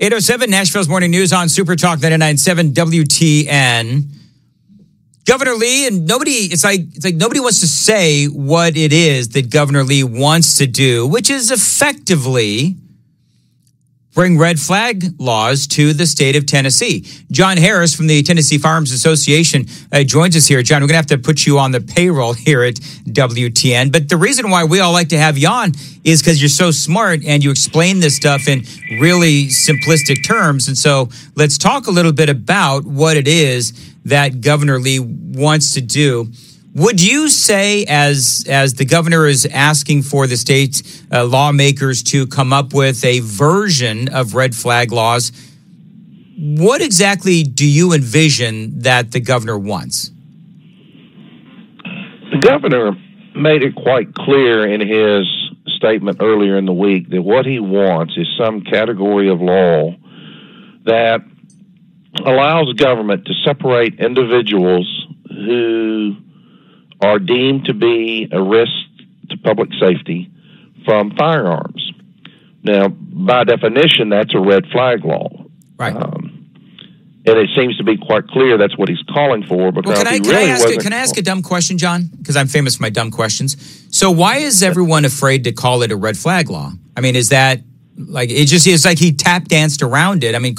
807 Nashville's Morning News on Super Talk 99.7 WTN. Governor Lee, and it's like nobody wants to say what it is that Governor Lee wants to do, which is effectively bring red flag laws to the state of Tennessee. John Harris from the Tennessee Firearms Association joins us here. John, we're going to have to put you on the payroll here at WTN. But the reason why we all like to have you on is because you're so smart and you explain this stuff in really simplistic terms. And so let's talk a little bit about what it is that Governor Lee wants to do. Would you say, as the governor is asking for the state's lawmakers to come up with a version of red flag laws, what exactly do you envision that the governor wants? The governor made it quite clear in his statement earlier in the week that what he wants is some category of law that allows government to separate individuals who are deemed to be a risk to public safety from firearms. Now, by definition, that's a red flag law. Right. And it seems to be quite clear that's what he's calling for. But can I ask a dumb question, John? Because I'm famous for my dumb questions. So why is everyone afraid to call it a red flag law? I mean, is that like, it just is like he tap danced around it. I mean,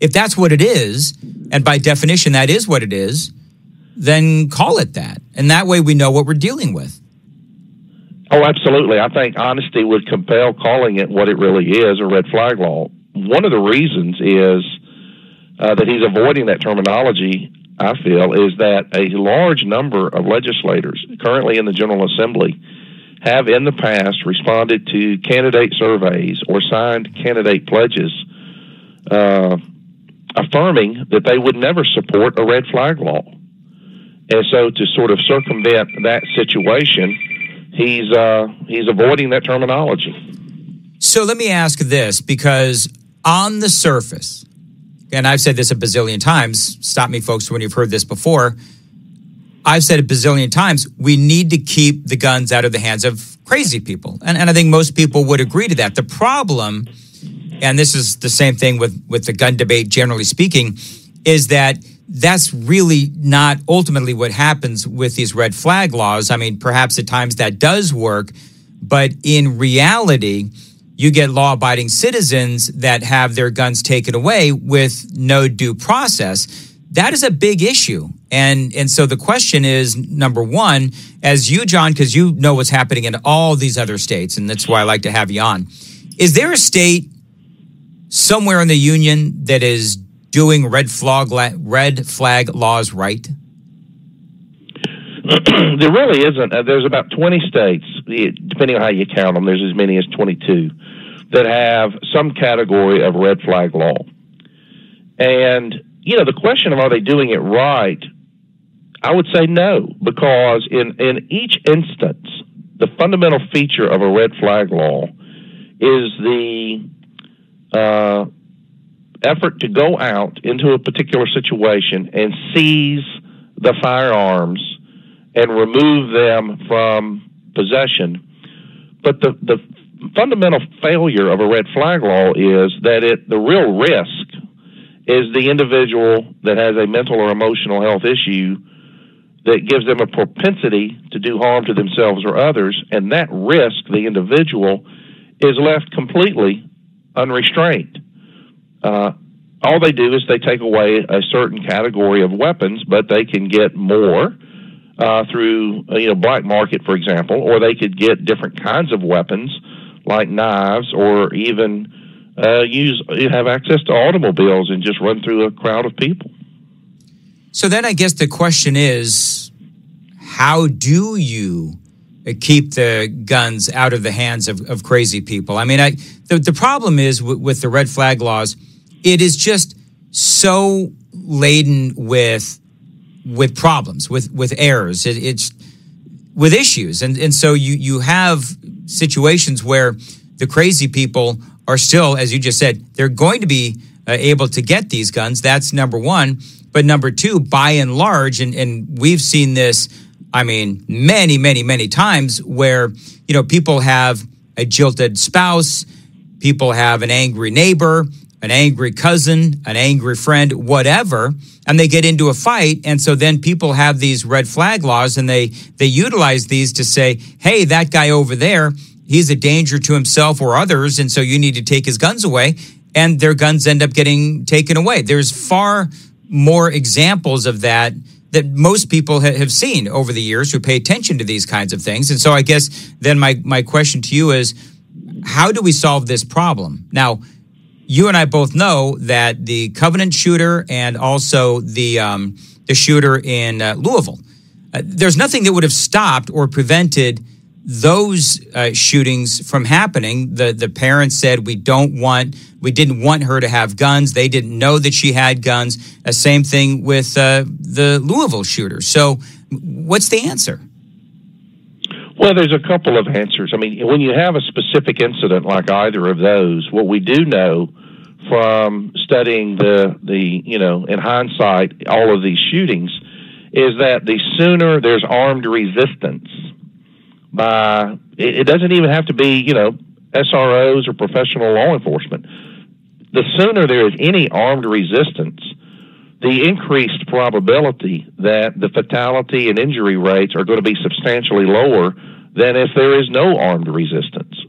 if that's what it is, and by definition, that is what it is, then call it that. And that way we know what we're dealing with. Oh, absolutely. I think honesty would compel calling it what it really is, a red flag law. One of the reasons is that he's avoiding that terminology, I feel, is that a large number of legislators currently in the General Assembly have in the past responded to candidate surveys or signed candidate pledges affirming that they would never support a red flag law. And so to sort of circumvent that situation, he's avoiding that terminology. So let me ask this, because on the surface, and I've said this a bazillion times, stop me, folks, when you've heard this before, I've said a bazillion times, we need to keep the guns out of the hands of crazy people. And I think most people would agree to that. The problem, and this is the same thing with the gun debate, generally speaking, is that that's really not ultimately what happens with these red flag laws. I mean, perhaps at times that does work, but in reality, you get law-abiding citizens that have their guns taken away with no due process. That is a big issue. And so the question is, number one, as you, John, because you know what's happening in all these other states, and that's why I like to have you on, is there a state somewhere in the union that is doing red flag laws right? There really isn't. There's about 20 states, depending on how you count them, there's as many as 22, that have some category of red flag law. And, you know, the question of are they doing it right, I would say no, because in each instance, the fundamental feature of a red flag law is the effort to go out into a particular situation and seize the firearms and remove them from possession. But the fundamental failure of a red flag law is that the real risk is the individual that has a mental or emotional health issue that gives them a propensity to do harm to themselves or others, and that risk, the individual, is left completely unrestrained. All they do is they take away a certain category of weapons, but they can get more through black market, for example, or they could get different kinds of weapons like knives, or even have access to automobiles and just run through a crowd of people. So then I guess the question is, how do you keep the guns out of the hands of crazy people? I mean, the problem is with the red flag laws, it is just so laden with problems, with errors, it's with issues. And so you have situations where the crazy people are still, as you just said, they're going to be able to get these guns. That's number one. But number two, by and large, and we've seen this, I mean, many, many, many times where, people have a jilted spouse, people have an angry neighbor, an angry cousin, an angry friend, whatever, and they get into a fight. And so then people have these red flag laws, and they utilize these to say, hey, that guy over there, he's a danger to himself or others, and so you need to take his guns away. And their guns end up getting taken away. There's far more examples of that most people have seen over the years who pay attention to these kinds of things. And so I guess then my question to you is, how do we solve this problem? Now, you and I both know that the Covenant Shooter and also the shooter in Louisville, there's nothing that would have stopped or prevented those shootings from happening. The parents said, we didn't want her to have guns. They didn't know that she had guns. Same thing with the Louisville shooter. So what's the answer? Well, there's a couple of answers. I mean, when you have a specific incident like either of those, what we do know from studying the in hindsight, all of these shootings, is that the sooner there's armed resistance, by it doesn't even have to be, SROs or professional law enforcement. The sooner there is any armed resistance, the increased probability that the fatality and injury rates are going to be substantially lower than if there is no armed resistance.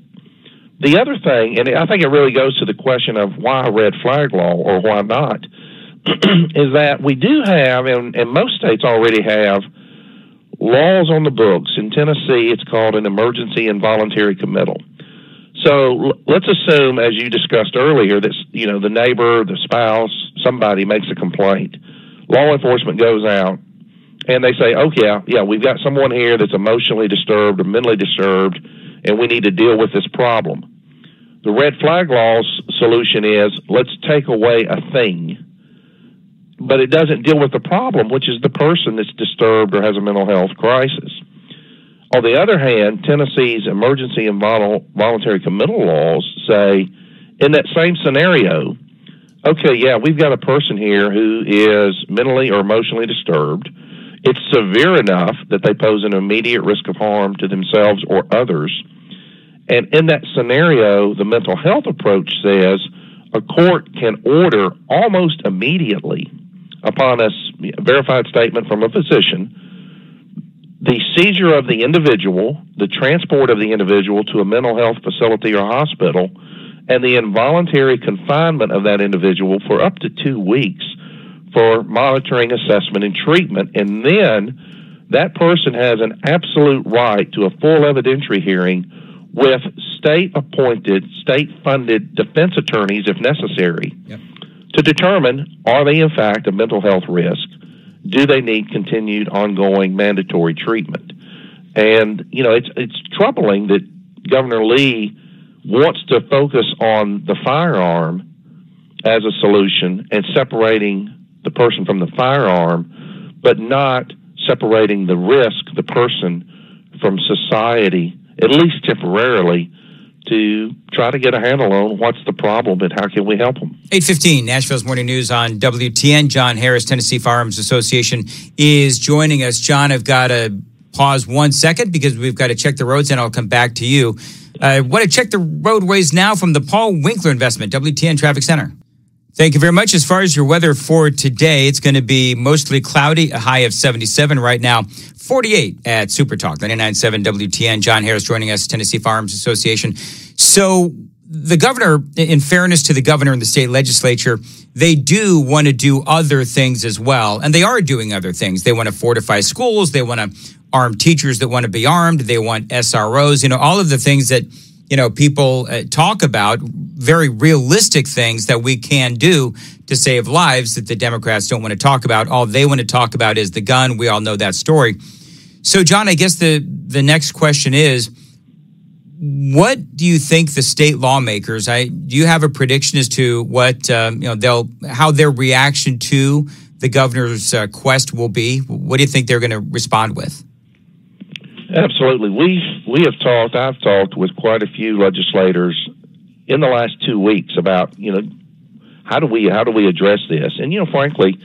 The other thing, and I think it really goes to the question of why red flag law or why not, is that we do have, and most states already have, laws on the books. In Tennessee, it's called an emergency involuntary committal. So let's assume, as you discussed earlier, that the neighbor, the spouse, somebody makes a complaint. Law enforcement goes out, and they say, "Oh yeah, we've got someone here that's emotionally disturbed or mentally disturbed, and we need to deal with this problem." The red flag law's solution is, let's take away a thing. But it doesn't deal with the problem, which is the person that's disturbed or has a mental health crisis. On the other hand, Tennessee's emergency and voluntary committal laws say, in that same scenario, we've got a person here who is mentally or emotionally disturbed. It's severe enough that they pose an immediate risk of harm to themselves or others. And in that scenario, the mental health approach says a court can order almost immediately, upon a verified statement from a physician, the seizure of the individual, the transport of the individual to a mental health facility or hospital, and the involuntary confinement of that individual for up to 2 weeks for monitoring, assessment, and treatment. And then that person has an absolute right to a full evidentiary hearing with state-appointed, state-funded defense attorneys, if necessary, to determine, are they in fact a mental health risk? Do they need continued, ongoing, mandatory treatment? And, it's troubling that Governor Lee wants to focus on the firearm as a solution and separating the person from the firearm, but not separating the risk, the person, from society, at least temporarily, to try to get a handle on what's the problem and how can we help them. 8:15, Nashville's Morning News on WTN. John Harris, Tennessee Firearms Association, is joining us. John, I've got to pause 1 second because we've got to check the roads, and I'll come back to you. I want to check the roadways now from the Paul Winkler Investment, WTN Traffic Center. Thank you very much. As far as your weather for today, it's going to be mostly cloudy, a high of 77 right now, 48 at Super Talk, 99.7 WTN. John Harris joining us, Tennessee Firearms Association. So the governor, in fairness to the governor and the state legislature, they do want to do other things as well, and they are doing other things. They want to fortify schools. They want to arm teachers that want to be armed. They want SROs, all of the things that people talk about, very realistic things that we can do to save lives that the Democrats don't want to talk about. All they want to talk about is the gun. We all know that story. So, John, I guess the next question is, what do you think the state lawmakers, do you have a prediction as to what, how their reaction to the governor's quest will be? What do you think they're going to respond with? Absolutely. We have talked, I've talked with quite a few legislators in the last 2 weeks about, how do we address this? And, frankly,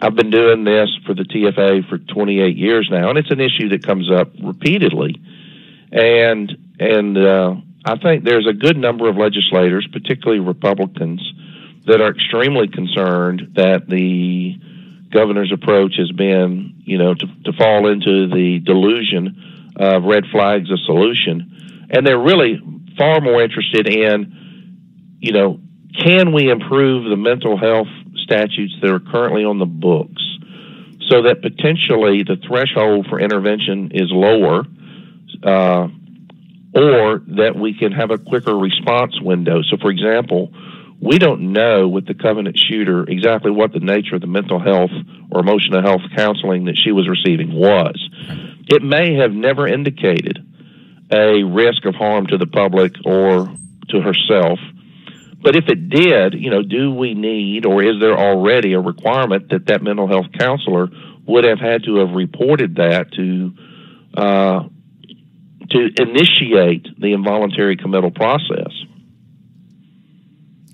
I've been doing this for the TFA for 28 years now, and it's an issue that comes up repeatedly. And I think there's a good number of legislators, particularly Republicans, that are extremely concerned that the governor's approach has been, to fall into the delusion of red flags a solution. And they're really far more interested in, can we improve the mental health statutes that are currently on the books so that potentially the threshold for intervention is lower, or that we can have a quicker response window. So, for example, we don't know with the Covenant Shooter exactly what the nature of the mental health or emotional health counseling that she was receiving was. It may have never indicated a risk of harm to the public or to herself. But if it did, do we need, or is there already a requirement that that mental health counselor would have had to have reported that to initiate the involuntary committal process?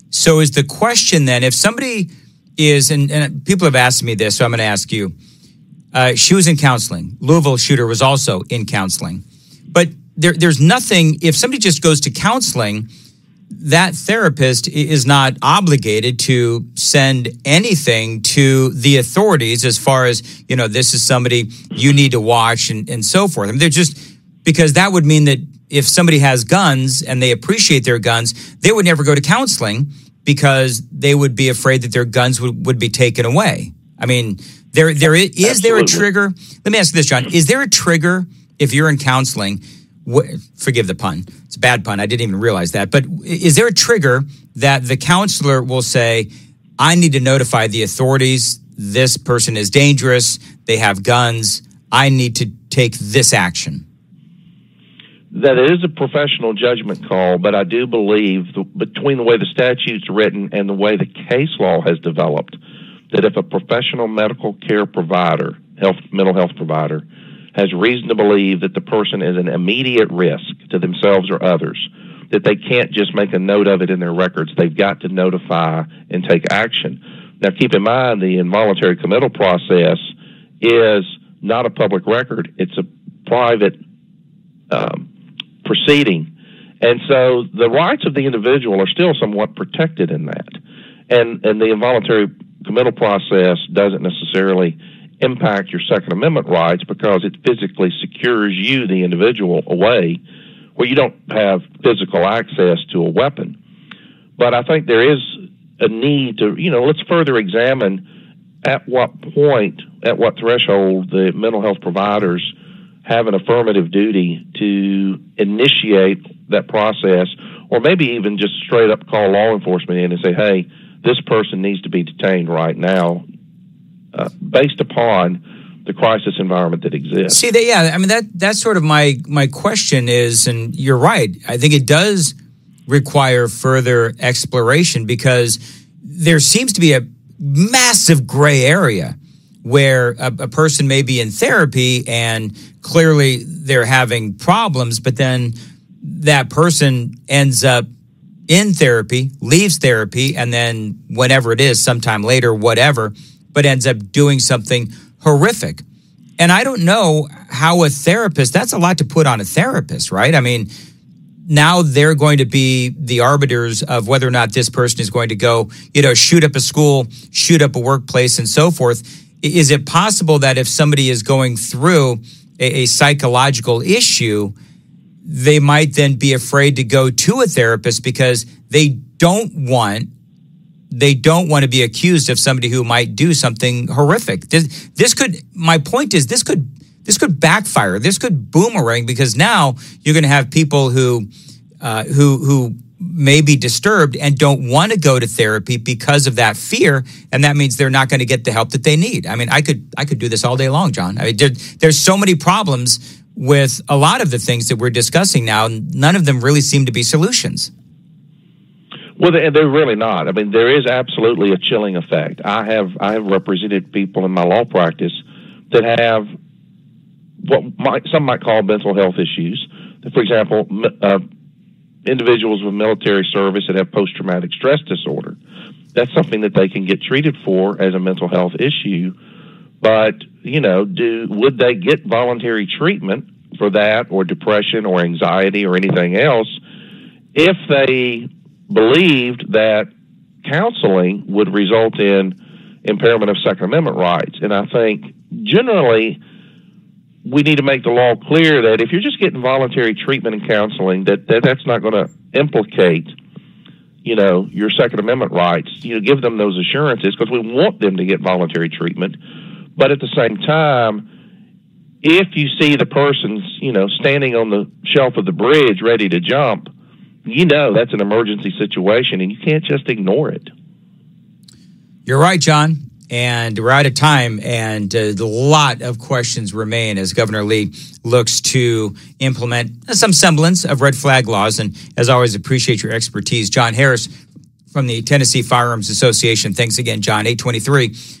So is the question then, if somebody is, and people have asked me this, so I'm going to ask you, she was in counseling. Louisville Shooter was also in counseling. But there's nothing, if somebody just goes to counseling, that therapist is not obligated to send anything to the authorities as far as, this is somebody you need to watch and so forth. I mean, they're just, because that would mean that if somebody has guns and they appreciate their guns, they would never go to counseling because they would be afraid that their guns would be taken away. I mean, is there a trigger? Let me ask you this, John. Is there a trigger if you're in counseling? Forgive the pun. It's a bad pun. I didn't even realize that. But is there a trigger that the counselor will say, I need to notify the authorities. This person is dangerous. They have guns. I need to take this action. That is a professional judgment call, but I do believe between the way the statute's written and the way the case law has developed, that if a professional medical care provider, mental health provider, has reason to believe that the person is an immediate risk to themselves or others, that they can't just make a note of it in their records. They've got to notify and take action. Now, keep in mind, the involuntary committal process is not a public record. It's a private proceeding. And so the rights of the individual are still somewhat protected in that. And the involuntary committal process doesn't necessarily impact your Second Amendment rights because it physically secures you, the individual, away where you don't have physical access to a weapon. But I think there is a need to, let's further examine at what point, at what threshold the mental health providers have an affirmative duty to initiate that process, or maybe even just straight up call law enforcement in and say, hey, this person needs to be detained right now. Based upon the crisis environment that exists. See, that's sort of my question is, and you're right, I think it does require further exploration because there seems to be a massive gray area where a person may be in therapy and clearly they're having problems, but then that person ends up in therapy, leaves therapy, and then whenever it is, sometime later, whatever, but ends up doing something horrific. And I don't know how a therapist, that's a lot to put on a therapist, right? I mean, now they're going to be the arbiters of whether or not this person is going to go, shoot up a school, shoot up a workplace and so forth. Is it possible that if somebody is going through a psychological issue, they might then be afraid to go to a therapist because they don't want to be accused of somebody who might do something horrific. My point is this could backfire. This could boomerang because now you're going to have people who may be disturbed and don't want to go to therapy because of that fear, and that means they're not going to get the help that they need. I mean, I could do this all day long, John. I mean, there's so many problems with a lot of the things that we're discussing now, and none of them really seem to be solutions. Well, they're really not. I mean, there is absolutely a chilling effect. I have represented people in my law practice that have some might call mental health issues. For example, individuals with military service that have post-traumatic stress disorder. That's something that they can get treated for as a mental health issue. But, would they get voluntary treatment for that or depression or anxiety or anything else if they believed that counseling would result in impairment of Second Amendment rights. And I think generally we need to make the law clear that if you're just getting voluntary treatment and counseling, that's not going to implicate, you know, your Second Amendment rights. You know, give them those assurances, because we want them to get voluntary treatment. But at the same time, if you see the person's, you know, standing on the shelf of the bridge ready to jump, you know that's an emergency situation, and you can't just ignore it. You're right, John. And we're out of time, and a lot of questions remain as Governor Lee looks to implement some semblance of red flag laws. And as always, appreciate your expertise. John Harris from the Tennessee Firearms Association. Thanks again, John. 823.